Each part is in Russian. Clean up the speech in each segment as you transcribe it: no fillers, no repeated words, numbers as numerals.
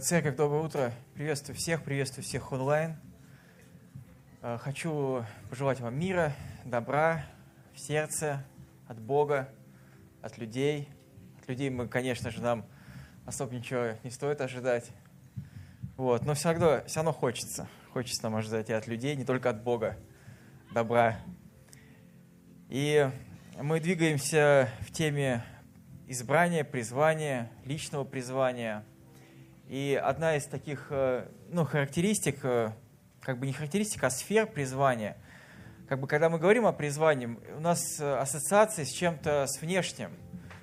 Церковь, доброе утро. Приветствую всех онлайн. Хочу пожелать вам мира, добра в сердце, от Бога, от людей. От людей мы, конечно же, нам особо ничего не стоит ожидать. Вот. Но все равно хочется. Хочется нам ожидать и от людей, не только от Бога, добра. И мы двигаемся в теме избрания, призвания, личного призвания. И одна из таких, характеристик, сфер призвания. Когда мы говорим о призвании, у нас ассоциации с чем-то, с внешним.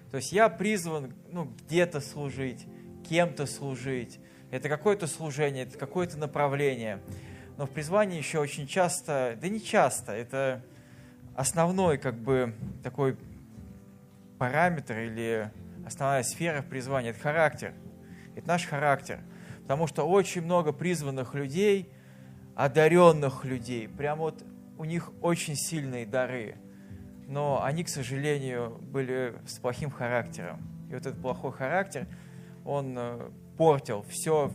То есть я призван, где-то служить, кем-то служить. Это какое-то служение, это какое-то направление. Но в призвании еще очень часто, да не часто, это основной, такой параметр или основная сфера призвания – это характер. Это наш характер, потому что очень много призванных людей, одаренных людей, у них очень сильные дары, но они, к сожалению, были с плохим характером. И этот плохой характер, он портил все,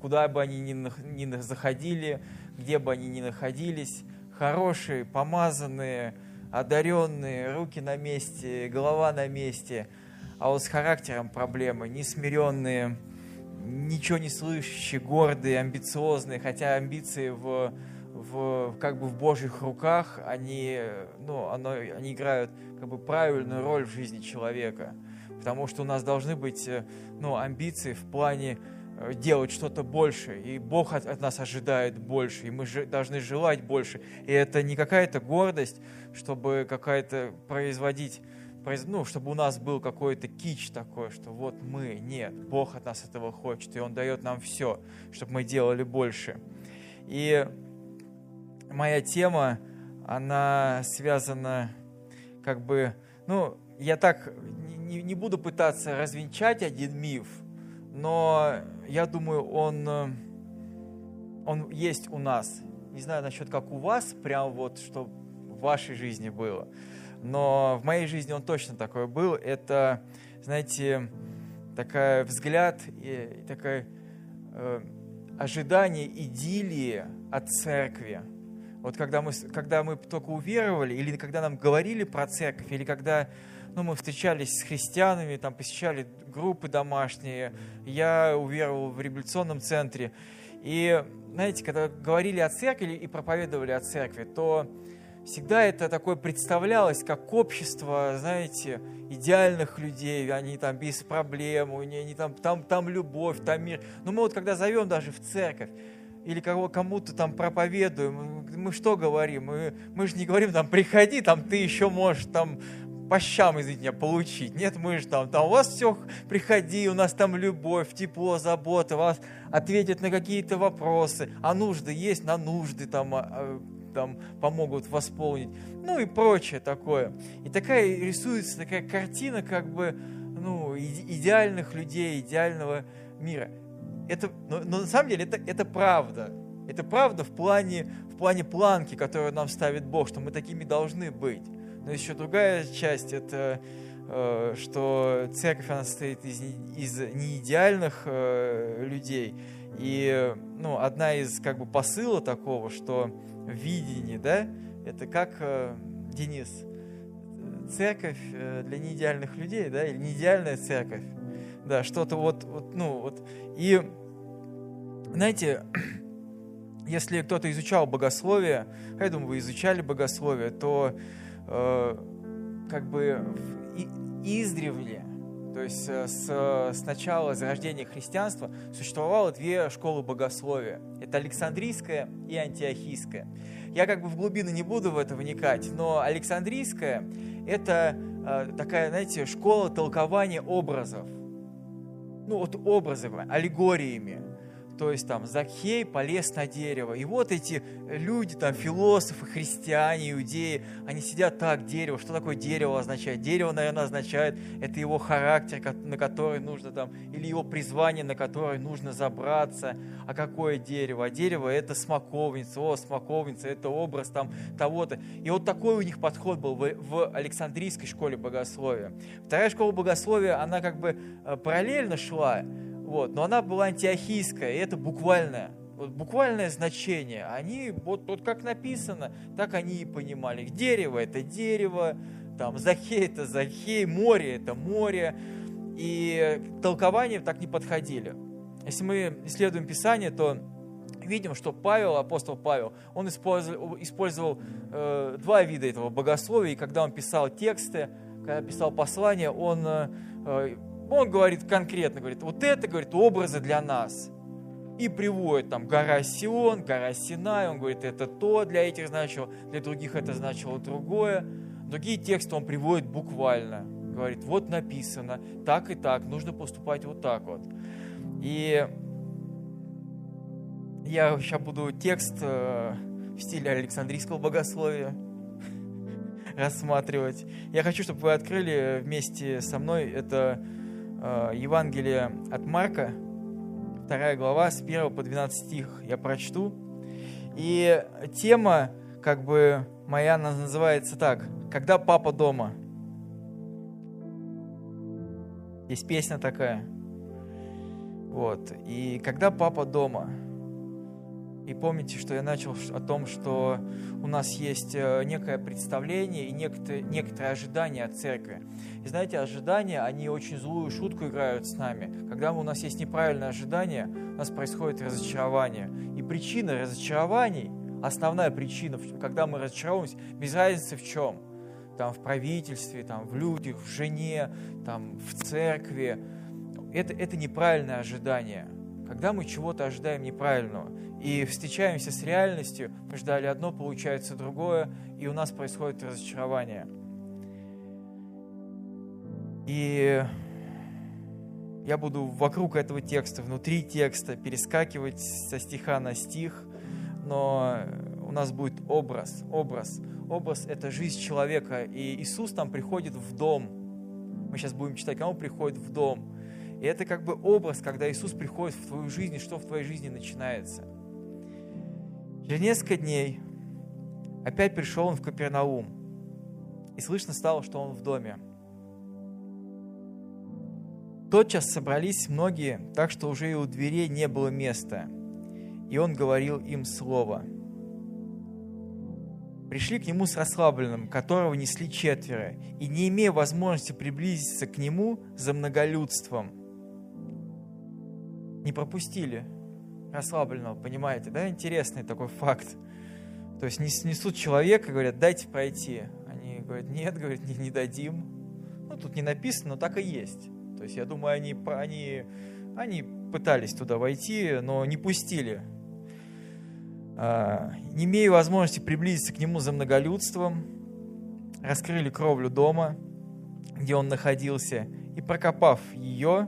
куда бы они ни заходили, где бы они ни находились, хорошие, помазанные, одаренные, руки на месте, голова на месте. А вот с характером проблемы, несмиренные, ничего не слышащие, гордые, амбициозные, хотя амбиции в Божьих руках, они играют правильную роль в жизни человека, потому что у нас должны быть амбиции в плане делать что-то больше, и Бог от нас ожидает больше, и мы должны желать больше, и это не какая-то гордость, чтобы чтобы у нас был какой-то кич такой, что Бог от нас этого хочет, и Он дает нам все, чтобы мы делали больше. И моя тема, она связана, я так не буду пытаться развенчать один миф, но я думаю, он есть у нас. Не знаю насчет, как у вас, что в вашей жизни было. Но в моей жизни он точно такой был. Это, такой взгляд и такое ожидание идиллии от церкви. Когда мы только уверовали, или когда нам говорили про церковь, или когда мы встречались с христианами, посещали группы домашние, я уверовал в революционном центре. И, когда говорили о церкви и проповедовали о церкви, то всегда это такое представлялось, как общество, идеальных людей, они без проблем, у них там любовь, там мир. Но мы когда зовем даже в церковь или кому-то проповедуем, мы что говорим? Мы же не говорим, приходи, ты еще можешь по щам, извините меня, получить. Нет, мы же у вас все, приходи, у нас любовь, тепло, забота, вас ответят на какие-то вопросы, а нужды есть, на нужды помогут восполнить, и прочее такое. И рисуется такая картина, идеальных людей, идеального мира. Но на самом деле это правда. Это правда в плане планки, которую нам ставит Бог, что мы такими должны быть. Но еще другая часть, это что церковь, она состоит из неидеальных людей. И одна из посыла такого, что видение, это как, Денис, церковь для неидеальных людей, или неидеальная церковь, что-то и, если кто-то изучал богословие, я думаю, вы изучали богословие, то, издревле, то есть с начала зарождения христианства существовало две школы богословия. Это Александрийская и Антиохийская. Я в глубины не буду в это вникать, но Александрийская – это такая, школа толкования образов. Образов, аллегориями. То есть Закхей полез на дерево. И эти люди, философы, христиане, иудеи, они сидят дерево. Что такое дерево означает? Дерево, наверное, означает, это его характер, на который нужно или его призвание, на которое нужно забраться. А какое дерево? А дерево — это смоковница. Смоковница — это образ того-то. И такой у них подход был в Александрийской школе богословия. Вторая школа богословия, она параллельно шла. Вот. Но она была антиохийская, и это буквальное. Вот буквальное значение. Они, вот как написано, так они и понимали. Дерево – это дерево, там, Закхей – это Закхей, море – это море. И к толкованиям так не подходили. Если мы исследуем Писание, то видим, что Павел, апостол Павел, он использовал два вида этого богословия. И когда он писал тексты, когда писал послания, он говорит конкретно, говорит, вот это, говорит, образы для нас. И приводит там гора Сион, гора Синай, он говорит, это то для этих значило, для других это значило другое. Другие тексты он приводит буквально. Говорит, вот написано, так и так, нужно поступать вот так вот. И я сейчас буду текст в стиле Александрийского богословия рассматривать. Я хочу, чтобы вы открыли вместе со мной это Евангелие от Марка, 2 глава, с 1 по 12 стих я прочту. И тема, как бы, моя называется так. «Когда папа дома». Есть песня такая. Вот. И «Когда папа дома». И помните, что я начал о том, что у нас есть некое представление и некоторые ожидания от церкви. И знаете, ожидания, они очень злую шутку играют с нами. Когда у нас есть неправильное ожидание, у нас происходит разочарование. И причина разочарований, основная причина, когда мы разочаровываемся, без разницы в чем. Там, в правительстве, там, в людях, в жене, там, в церкви. Это неправильное ожидание. Когда мы чего-то ожидаем неправильного и встречаемся с реальностью, мы ждали одно, получается другое, и у нас происходит разочарование. И я буду вокруг этого текста, внутри текста, перескакивать со стиха на стих, но у нас будет образ, образ. Образ – это жизнь человека, и Иисус там приходит в дом. Мы сейчас будем читать, когда Он приходит в дом. И это как бы образ, когда Иисус приходит в твою жизнь, и что в твоей жизни начинается. Через несколько дней опять пришел он в Капернаум, и слышно стало, что он в доме. Тотчас собрались многие, так что уже и у дверей не было места, и он говорил им слово. Пришли к нему с расслабленным, которого несли четверо, и, не имея возможности приблизиться к нему за многолюдством, не пропустили расслабленного, понимаете, да? Интересный такой факт. То есть несут человека, говорят, дайте пройти. Они говорят, нет, говорят, не дадим. Ну, тут не написано, но так и есть. То есть, я думаю, они пытались туда войти, но не пустили. Не имея возможности приблизиться к нему за многолюдством, раскрыли кровлю дома, где он находился, и, прокопав ее,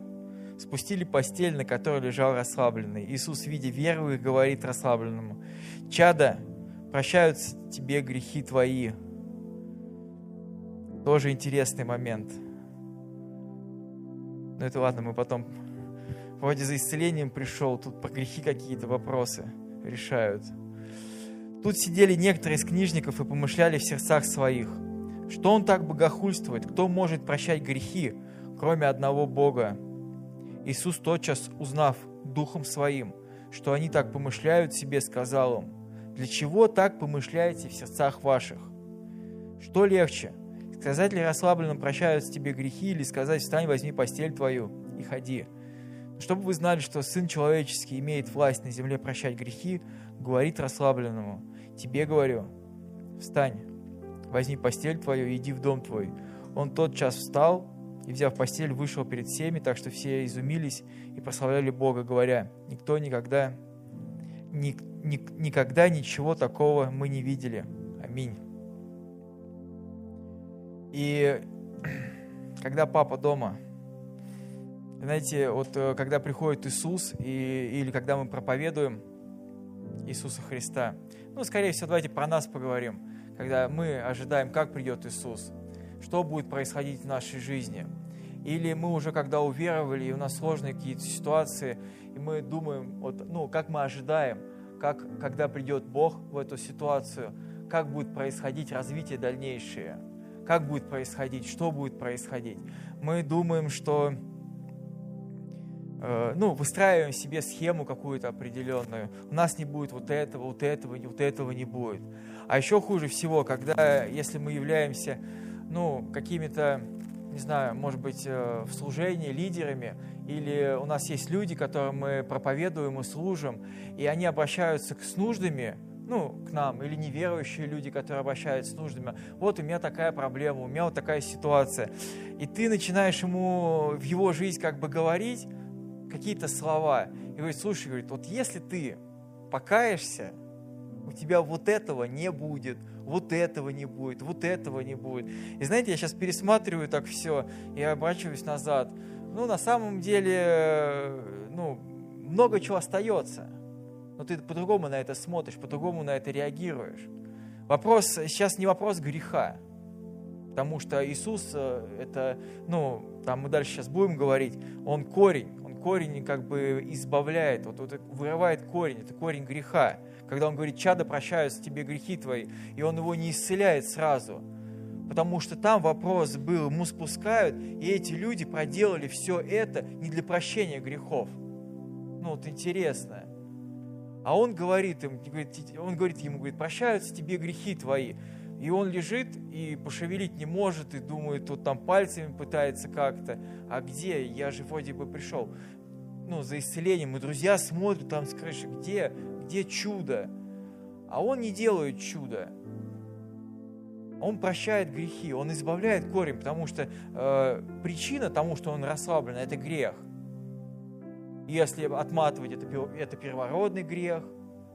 спустили постель, на которой лежал расслабленный. Иисус, видя веру их, говорит расслабленному: «Чада, прощаются тебе грехи твои». Тоже интересный момент. Ну это ладно, мы потом вроде за исцелением пришел, тут про грехи какие-то вопросы решают. Тут сидели некоторые из книжников и помышляли в сердцах своих: что он так богохульствует? Кто может прощать грехи, кроме одного Бога? Иисус, тотчас узнав духом своим, что они так помышляют себе, сказал им: для чего так помышляете в сердцах ваших? Что легче, сказать ли расслабленным: прощаются тебе грехи, или сказать: встань, возьми постель твою и ходи? Чтобы вы знали, что Сын Человеческий имеет власть на земле прощать грехи, говорит расслабленному: тебе говорю, встань, возьми постель твою и иди в дом твой. Он тотчас встал и, взяв постель, вышел перед всеми, так что все изумились и прославляли Бога, говоря: никогда ничего такого мы не видели. Аминь. И когда папа дома... Знаете, вот когда приходит Иисус, или когда мы проповедуем Иисуса Христа, ну, скорее всего, давайте про нас поговорим, когда мы ожидаем, как придет Иисус, что будет происходить в нашей жизни. Или мы уже когда уверовали, и у нас сложные какие-то ситуации, и мы думаем, вот, ну, как мы ожидаем, как, когда придет Бог в эту ситуацию, как будет происходить развитие дальнейшее, как будет происходить, что будет происходить. Мы думаем, что выстраиваем себе схему какую-то определенную. У нас не будет вот этого не будет. А еще хуже всего, когда, если мы являемся, какими-то, не знаю, может быть, в служении лидерами, или у нас есть люди, которым мы проповедуем и служим, и они обращаются с нуждами, к нам, или неверующие люди, которые обращаются с нуждами. Вот у меня такая проблема, у меня вот такая ситуация. И ты начинаешь ему в его жизнь говорить какие-то слова. И говорит, слушай, вот если ты покаешься, у тебя вот этого не будет. И знаете, я сейчас пересматриваю так все, и оборачиваюсь назад. На самом деле, много чего остается. Но ты по-другому на это смотришь, по-другому на это реагируешь. Сейчас не вопрос греха, потому что Иисус, мы дальше сейчас будем говорить, Он корень избавляет, вырывает корень, это корень греха. Когда Он говорит, чадо, прощаются тебе грехи твои, и Он его не исцеляет сразу. Потому что там вопрос был, ему спускают, и эти люди проделали все это не для прощения грехов. Интересно. А он говорит им, ему, прощаются тебе грехи твои. И он лежит и пошевелить не может, и думает, пальцами пытается как-то. А где? Я же вроде бы пришел. За исцелением. И друзья смотрят там с крыши, где чудо? А он не делает чудо. Он прощает грехи, он избавляет корень, потому что причина тому, что он расслаблен, это грех. Если отматывать, это первородный грех,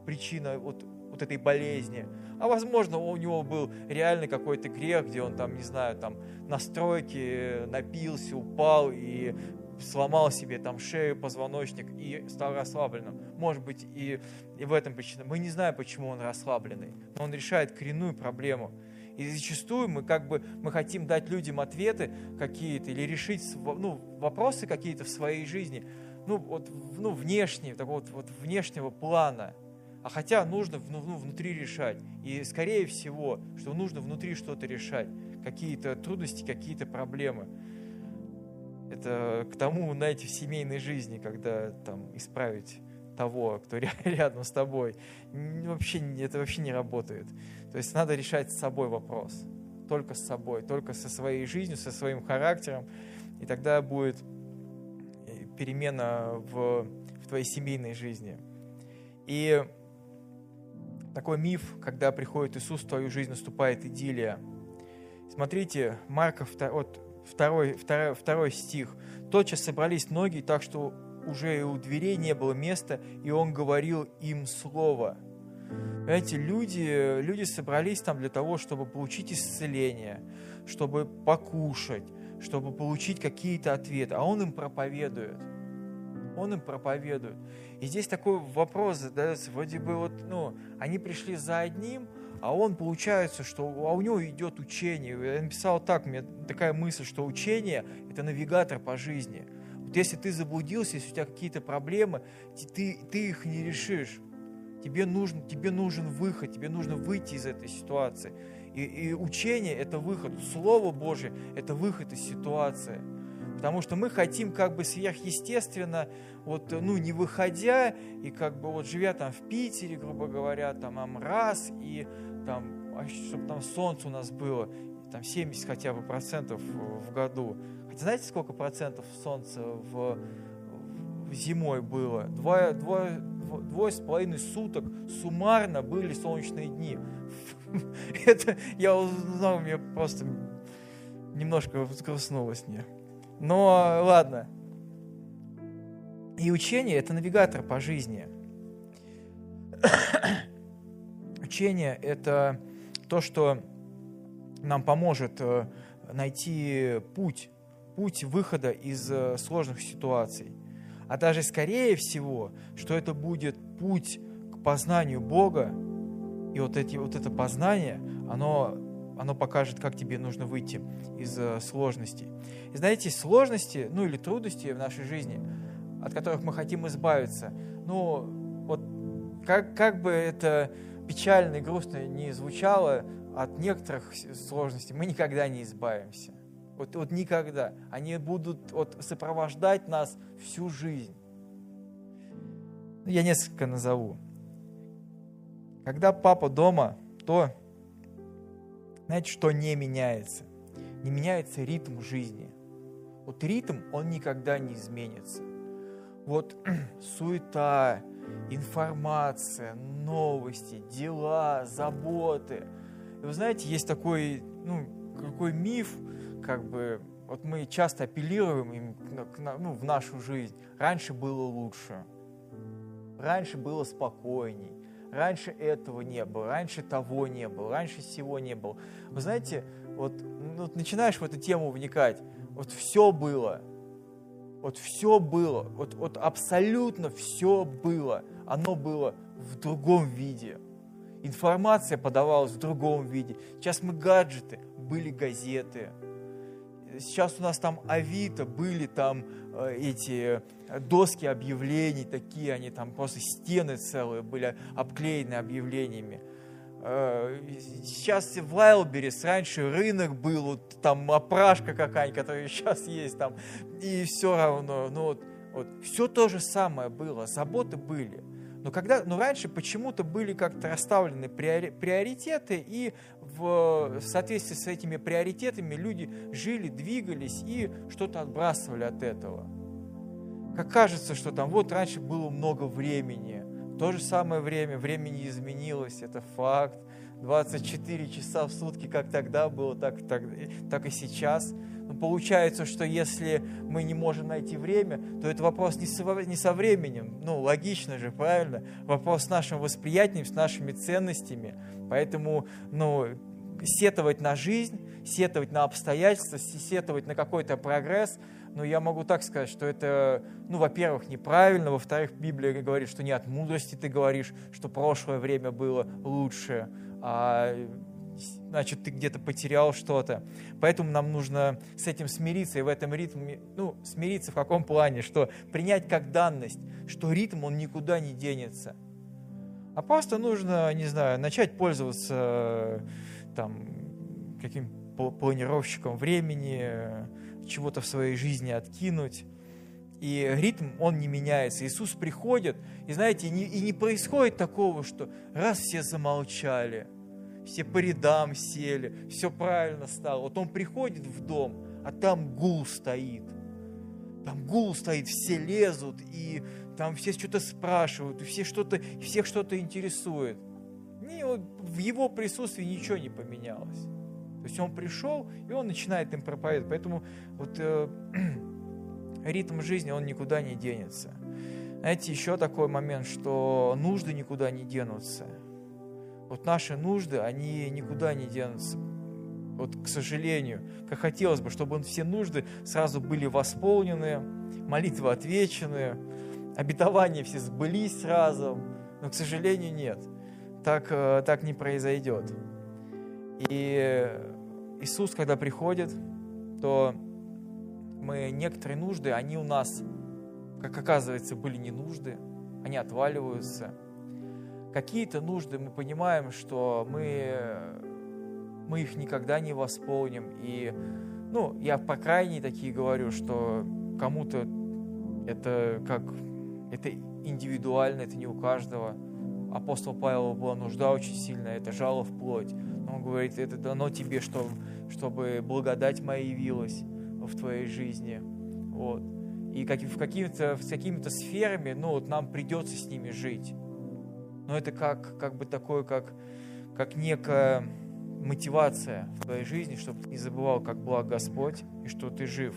причина вот этой болезни. А возможно, у него был реально какой-то грех, где он на стройке напился, упал и сломал себе шею, позвоночник и стал расслабленным. Может быть, и в этом причина. Мы не знаем, почему он расслабленный, но он решает коренную проблему. И зачастую мы хотим дать людям ответы какие-то или решить вопросы какие-то в своей жизни, внешнего плана. А хотя нужно внутри решать. И скорее всего, что нужно внутри что-то решать. Какие-то трудности, какие-то проблемы. Это к тому, в семейной жизни, когда исправить того, кто рядом с тобой, это вообще не работает. То есть надо решать с собой вопрос. Только с собой, только со своей жизнью, со своим характером. И тогда будет перемена в твоей семейной жизни. И такой миф, когда приходит Иисус, в твою жизнь наступает идиллия. Смотрите, Марка 2 стих. «Тотчас собрались многие, так что уже и у дверей не было места, и он говорил им слово». Понимаете, люди собрались там для того, чтобы получить исцеление, чтобы покушать, чтобы получить какие-то ответы. А он им проповедует. И здесь такой вопрос задается, вроде бы они пришли за одним, а он получается, что у него идет учение. Я написал так, мне такая мысль, что учение – это навигатор по жизни. Вот если ты заблудился, если у тебя какие-то проблемы, ты их не решишь. Тебе нужен выход, тебе нужно выйти из этой ситуации. И учение – это выход, Слово Божие – это выход из ситуации. Потому что мы хотим сверхъестественно, не выходя, и живя в Питере, грубо говоря, раз, и чтобы солнце у нас было, 70 хотя бы %, в году. Хотя знаете, сколько %, солнца в зимой было? 2,5 суток суммарно были солнечные дни. Это я узнал, мне просто немножко взгрустнулось мне. Но ладно. И учение – это навигатор по жизни. Учение – это то, что нам поможет найти путь выхода из сложных ситуаций. А даже скорее всего, что это будет путь к познанию Бога, и это познание, оно покажет, как тебе нужно выйти из сложностей. И знаете, сложности, или трудности в нашей жизни, от которых мы хотим избавиться, как бы это печально и грустно не звучало, от некоторых сложностей мы никогда не избавимся. Вот никогда. Они будут сопровождать нас всю жизнь. Я несколько назову. Когда папа дома, то, знаете, что не меняется? Не меняется ритм жизни. Вот ритм, он никогда не изменится. Вот суета, информация, новости, дела, заботы. И вы знаете, есть такой миф, мы часто апеллируем им в нашу жизнь. Раньше было лучше, раньше было спокойней, раньше этого не было, раньше того не было, раньше всего не было. Вы знаете, начинаешь в эту тему вникать, все было, абсолютно все было, оно было в другом виде. Информация подавалась в другом виде. Сейчас мы гаджеты, были газеты. Сейчас у нас там Авито, были там эти доски объявлений такие, они там просто стены целые были обклеены объявлениями. Сейчас Wildberries, раньше рынок был, там опрашка какая-нибудь, которая сейчас есть там, и все равно, все то же самое было, заботы были. Но раньше почему-то были как-то расставлены приоритеты, и в соответствии с этими приоритетами люди жили, двигались и что-то отбрасывали от этого. Как кажется, что там раньше было много времени, в то же самое время не изменилось, это факт. 24 часа в сутки, как тогда было, так и сейчас. Но получается, что если мы не можем найти время, то это вопрос не со временем. Логично же, правильно? Вопрос с нашим восприятием, с нашими ценностями. Поэтому, сетовать на жизнь, сетовать на обстоятельства, сетовать на какой-то прогресс, я могу так сказать, что это, во-первых, неправильно, во-вторых, Библия говорит, что не от мудрости ты говоришь, что прошлое время было лучше, а значит, ты где-то потерял что-то. Поэтому нам нужно с этим смириться, и в этом ритме, смириться в каком плане, что принять как данность, что ритм, он никуда не денется. А просто нужно, не знаю, начать пользоваться каким-то планировщиком времени, чего-то в своей жизни откинуть. И ритм, он не меняется. Иисус приходит, и знаете, не происходит такого, что раз все замолчали, все по рядам сели, все правильно стало. Он приходит в дом, а там гул стоит. Все лезут, и там все что-то спрашивают, и всех что-то интересует. В его присутствии ничего не поменялось. То есть он пришел, и он начинает им проповедовать. Поэтому ритм жизни, он никуда не денется. Знаете, еще такой момент, что нужды никуда не денутся. Наши нужды, они никуда не денутся. К сожалению, как хотелось бы, чтобы все нужды сразу были восполнены, молитвы отвечены, обетования все сбылись сразу, но, к сожалению, нет. Так не произойдет. И Иисус, когда приходит, то некоторые нужды, они у нас, как оказывается, были не нужды, они отваливаются. Какие-то нужды мы понимаем, что мы их никогда не восполним. И, я по крайней такие говорю, что кому-то это индивидуально, это не у каждого. Апостол Павел была нужда очень сильная, это жало в плоть. Он говорит, это дано тебе, чтобы благодать моя явилась в твоей жизни. И с какими-то сферами, нам придется с ними жить. Но это как некая мотивация в твоей жизни, чтобы ты не забывал, как благ Господь, и что ты жив.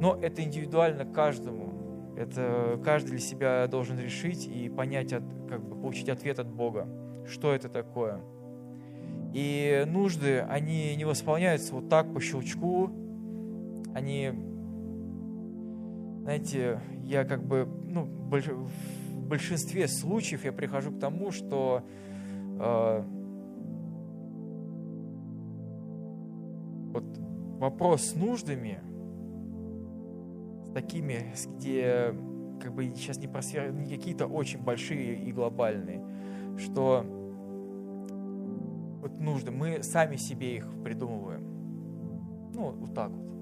Но это индивидуально каждому. Это каждый для себя должен решить и понять, получить ответ от Бога, что это такое. И нужды, они не восполняются так по щелчку. Они, знаете, я в большинстве случаев я прихожу к тому, что вопрос с нуждами, с такими, где сейчас не какие-то очень большие и глобальные, что нужды мы сами себе их придумываем. Ну, вот так вот.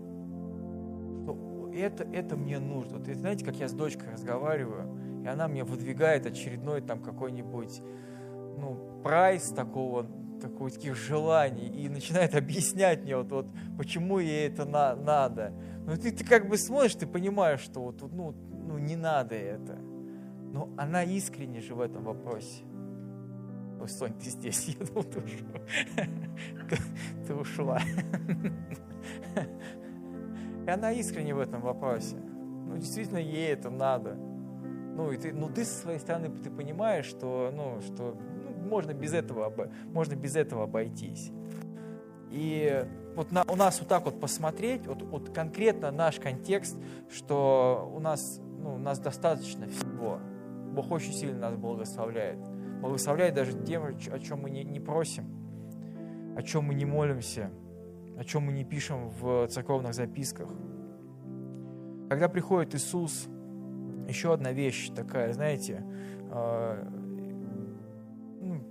Что это мне нужно. Вот, знаете, как я с дочкой разговариваю, и она мне выдвигает очередной там какой-нибудь, ну, прайс таких желаний и начинает объяснять мне, вот почему ей это надо. Но ты как бы смотришь, ты понимаешь, что ну, не надо это. Но она искренне же в этом вопросе. Ой, Сонь, ты здесь, я думал, ты ушла. И она искренне в этом вопросе. Ну, действительно, ей это надо. Ну, и ты со своей стороны, ты понимаешь, что можно без этого обойтись. И вот у нас вот так вот посмотреть, вот конкретно наш контекст, что у нас достаточно всего. Бог очень сильно нас благословляет. Благословляет даже тем, о чем мы не просим, о чем мы не молимся, о чем мы не пишем в церковных записках. Когда приходит Иисус, еще одна вещь такая, знаете,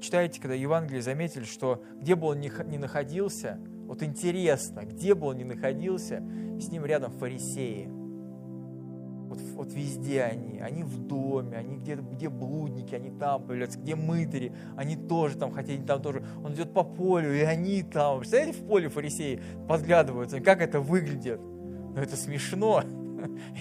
читаете, когда Евангелие, заметили, что где бы он ни находился, вот интересно, где бы он ни находился, с ним рядом фарисеи. Вот везде они в доме, они где блудники, они там появляются, где мытари, они тоже там, хотя они там тоже, он идет по полю, и они там, представляете, в поле фарисеи подглядывают, как это выглядит, но это смешно,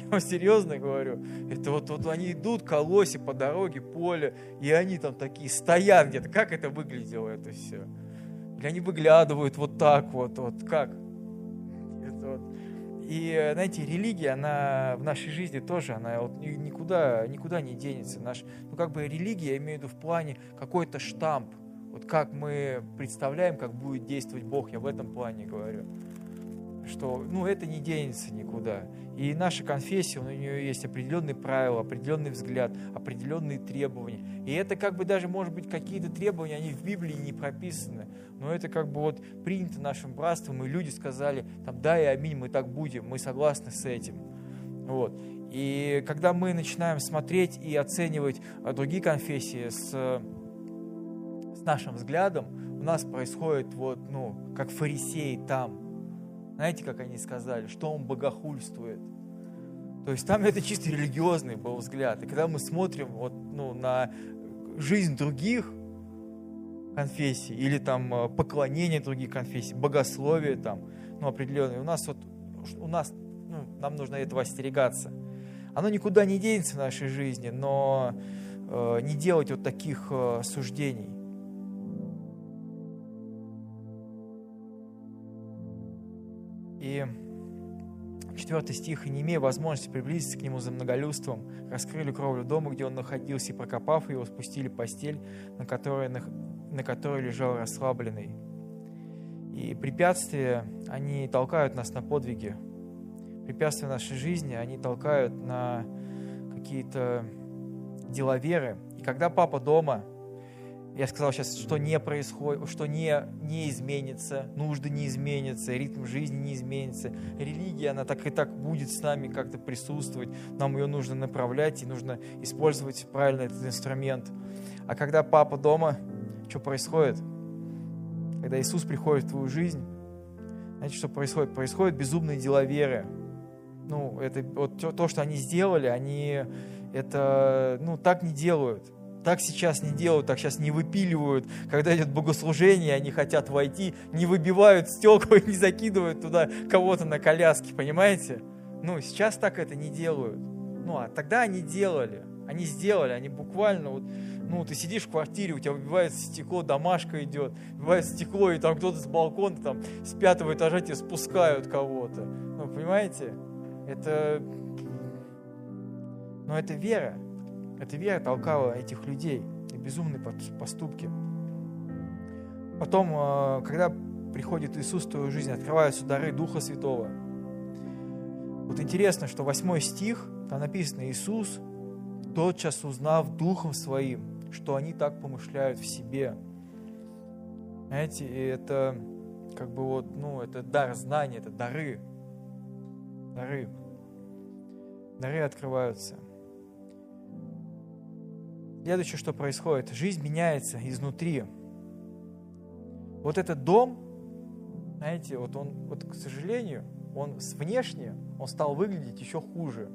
я вам серьезно говорю, это вот они идут колоси по дороге, поле, и они там такие стоят где-то, как это выглядело это все, или они выглядывают вот так вот как, это вот. И, знаете, религия, она в нашей жизни тоже, она вот никуда не денется. Религия, я имею в виду в плане какой-то штамп, вот как мы представляем, как будет действовать Бог, я в этом плане говорю, что, это не денется никуда. И наша конфессия, у нее есть определенные правила, определенный взгляд, определенные требования. И это даже, может быть, какие-то требования, они в Библии не прописаны, но это принято нашим братством, и люди сказали, да и аминь, мы так будем, мы согласны с этим. Вот. И когда мы начинаем смотреть и оценивать другие конфессии с нашим взглядом, у нас происходит как фарисеи там. Знаете, как они сказали, что он богохульствует. То есть там это чисто религиозный был взгляд. И когда мы смотрим на жизнь других конфессий или там поклонение других конфессий, богословие там, определенное, нам нужно этого остерегаться. Оно никуда не денется в нашей жизни, но не делать вот таких суждений. И 4 стих. «И не имея возможности приблизиться к нему за многолюдством, раскрыли кровлю дома, где он находился, и, прокопав его, спустили постель, на которой лежал расслабленный». И препятствия, они толкают нас на подвиги. Препятствия нашей жизни, они толкают на какие-то деловеры. И когда папа дома, я сказал сейчас, что не происходит, что не изменится, нужды не изменятся, ритм жизни не изменится. Религия, она так и так будет с нами как-то присутствовать. Нам ее нужно направлять и нужно использовать правильно этот инструмент. А когда папа дома, что происходит? Когда Иисус приходит в твою жизнь, знаете, что происходит? Происходят безумные деловеры. Это то, что они сделали, они это так не делают. Так сейчас не делают, так сейчас не выпиливают. Когда идет богослужение, они хотят войти, не выбивают стекла и не закидывают туда кого-то на коляске, понимаете? Сейчас так это не делают. А тогда они делали. Они сделали, они буквально, ты сидишь в квартире, у тебя выбивается стекло, домашка идет, выбивается стекло, и там кто-то с балкона, там, с 5 этажа тебе спускают кого-то. Понимаете? Это... это вера. Эта вера толкала этих людей на безумные поступки. Потом, когда приходит Иисус в твою жизнь, открываются дары Духа Святого. Вот интересно, что 8 стих, там написано: «Иисус, тотчас узнав Духом Своим, что они так помышляют в себе». Знаете, это это дар знания, это дары. Дары открываются. Следующее, что происходит. Жизнь меняется изнутри. Вот этот дом, знаете, вот он, вот, к сожалению, он внешне, он стал выглядеть еще хуже.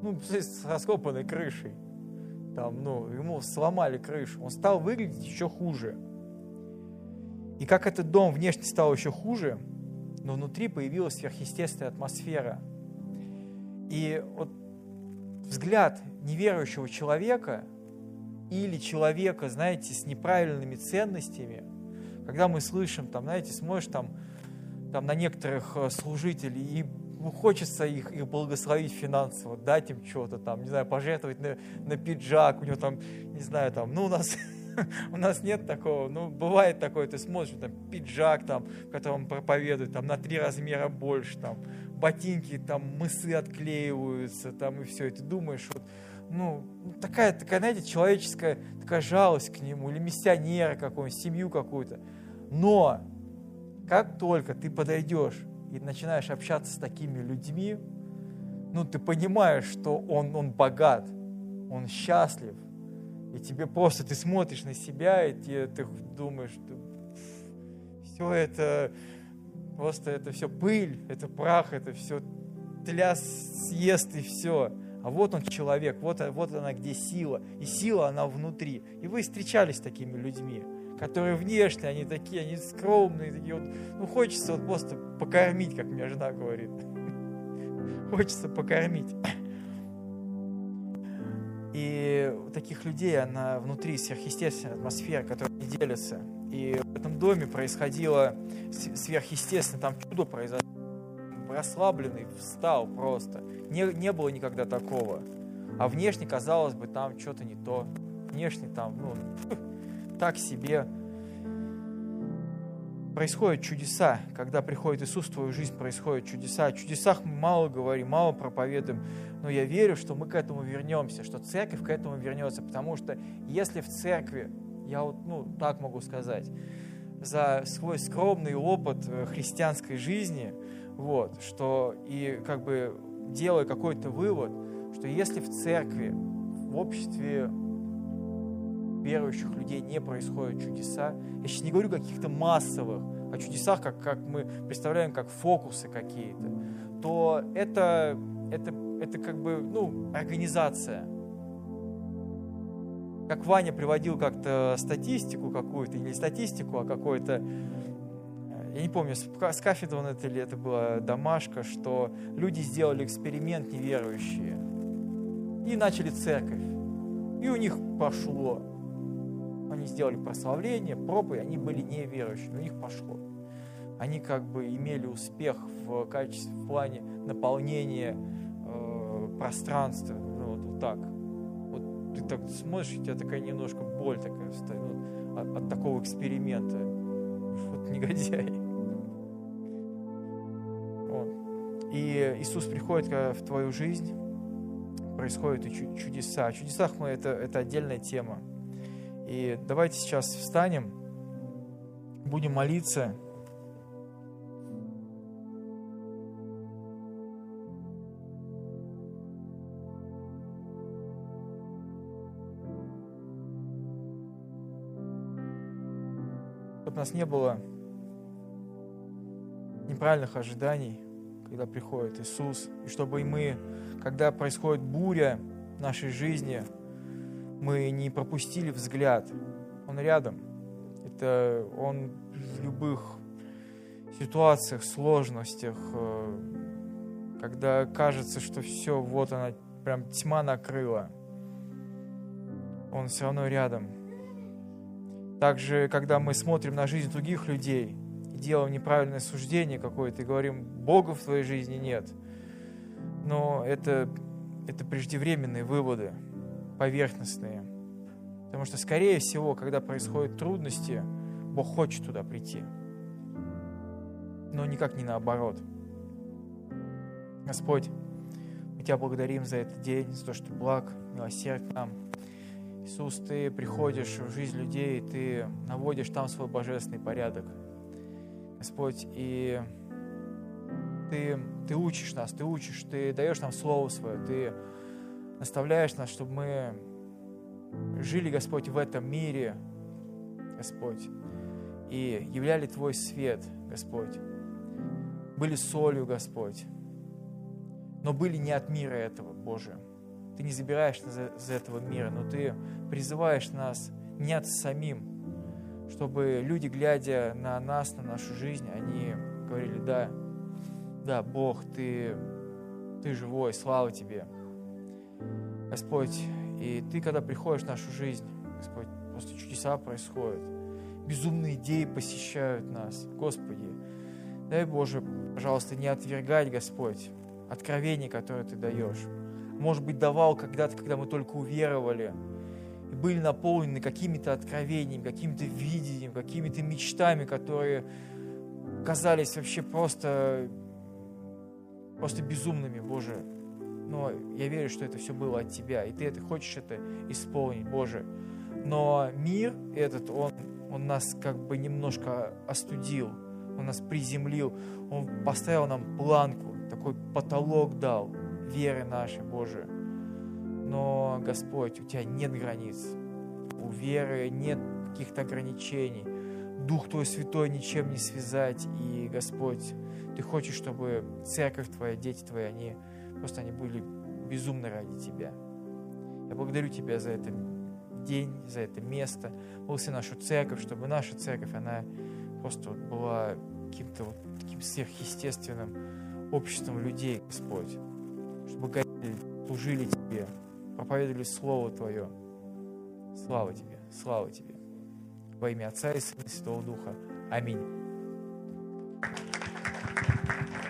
Ну, с раскопанной крышей. Там, ну, ему сломали крышу. Он стал выглядеть еще хуже. И как этот дом внешне стал еще хуже, но внутри появилась сверхъестественная атмосфера. И вот взгляд неверующего человека или человека, знаете, с неправильными ценностями, когда мы слышим, там, знаете, смотришь там на некоторых служителей, и хочется их благословить финансово, дать им что-то, там, не знаю, пожертвовать на пиджак, у него там, не знаю, там, ну, у нас нет такого, ну, бывает такое, ты смотришь, там, пиджак, там, в котором проповедуют, там, на 3 размера больше, там, ботинки, там, мысы отклеиваются, там, и все, и ты думаешь, вот, ну, такая, знаете, человеческая такая жалость к нему, или миссионера какого-нибудь, семью какую-то. Но как только ты подойдешь и начинаешь общаться с такими людьми, ну, ты понимаешь, что он богат, он счастлив, и тебе просто, ты смотришь на себя, и ты думаешь, все это, просто это все пыль, это прах, это все тляс съест и все. А вот он человек, вот она где сила, и сила она внутри. И вы встречались с такими людьми, которые внешне, они такие, они скромные, такие вот, ну хочется вот просто покормить, как меня жена говорит. Хочется покормить. И у таких людей она внутри сверхъестественная атмосфера, которой они делятся. И в этом доме происходило сверхъестественное, там чудо произошло. Расслабленный встал просто. Не было никогда такого. А внешне, казалось бы, там что-то не то. Внешне там, ну, так себе. Происходят чудеса. Когда приходит Иисус в твою жизнь, происходят чудеса. О чудесах мы мало говорим, мало проповедуем. Но я верю, что мы к этому вернемся, что церковь к этому вернется. Потому что если в церкви, я вот, ну, так могу сказать, за свой скромный опыт христианской жизни, вот, что и как бы делаю какой-то вывод, что если в церкви, в обществе верующих людей не происходят чудеса, я сейчас не говорю каких-то массовых, о чудесах, как мы представляем, как фокусы какие-то, то это как бы, ну, организация. Как Ваня приводил как-то статистику какую-то, или не статистику, а какой-то, я не помню, с кафедры он это или это была домашка, что люди сделали эксперимент неверующие и начали церковь. И у них пошло. Они сделали прославление, проповедь, они были неверующими, у них пошло. Они как бы имели успех в качестве, в плане наполнения пространства. Ну, вот так. Вот ты так смотришь, у тебя такая немножко боль такая встает от такого эксперимента. Вот негодяй. И Иисус приходит в твою жизнь, происходят и чудеса. О чудесах мы это отдельная тема. И давайте сейчас встанем, будем молиться. Чтобы у нас не было неправильных ожиданий, когда приходит Иисус, и чтобы и мы, когда происходит буря в нашей жизни, мы не пропустили взгляд. Он рядом. Это Он в любых ситуациях, сложностях, когда кажется, что все, вот она, прям тьма накрыла. Он все равно рядом. Также, когда мы смотрим на жизнь других людей, делаем неправильное суждение какое-то и говорим, Бога в твоей жизни нет. Но это преждевременные выводы, поверхностные. Потому что, скорее всего, когда происходят трудности, Бог хочет туда прийти. Но никак не наоборот. Господь, мы Тебя благодарим за этот день, за то, что Ты благ, милосерд к нам. Иисус, Ты приходишь в жизнь людей, Ты наводишь там свой божественный порядок. Господь, и Ты учишь нас, Ты учишь, Ты даешь нам Слово Свое, Ты наставляешь нас, чтобы мы жили, Господь, в этом мире, Господь, и являли Твой свет, Господь. Были солью, Господь, но были не от мира этого, Боже. Ты не забираешь нас из этого мира, но Ты призываешь нас не от самим, чтобы люди, глядя на нас, на нашу жизнь, они говорили: да, да, Бог, Ты живой, слава Тебе. Господь, и Ты, когда приходишь в нашу жизнь, Господь, просто чудеса происходят, безумные идеи посещают нас, Господи. Дай, Боже, пожалуйста, не отвергать, Господь, откровения, которые Ты даешь. Может быть, давал когда-то, когда мы только уверовали, и были наполнены какими-то откровениями, каким-то видением, какими-то мечтами, которые казались вообще просто безумными, Боже. Но я верю, что это все было от Тебя, и Ты это хочешь это исполнить, Боже. Но мир этот, он нас как бы немножко остудил, он нас приземлил, он поставил нам планку, такой потолок дал веры нашей, Боже. Но, Господь, у Тебя нет границ, у веры нет каких-то ограничений, Дух Твой Святой ничем не связать, и, Господь, Ты хочешь, чтобы церковь Твоя, дети Твои, они были безумны ради Тебя. Я благодарю Тебя за это день, за это место. Благослови нашу церковь, чтобы наша церковь, она просто была каким-то таким сверхъестественным обществом людей, Господь. Чтобы горели, служили Тебе, проповедовали Слово Твое. Слава Тебе, слава Тебе. Во имя Отца и Сына и Святого Духа. Аминь.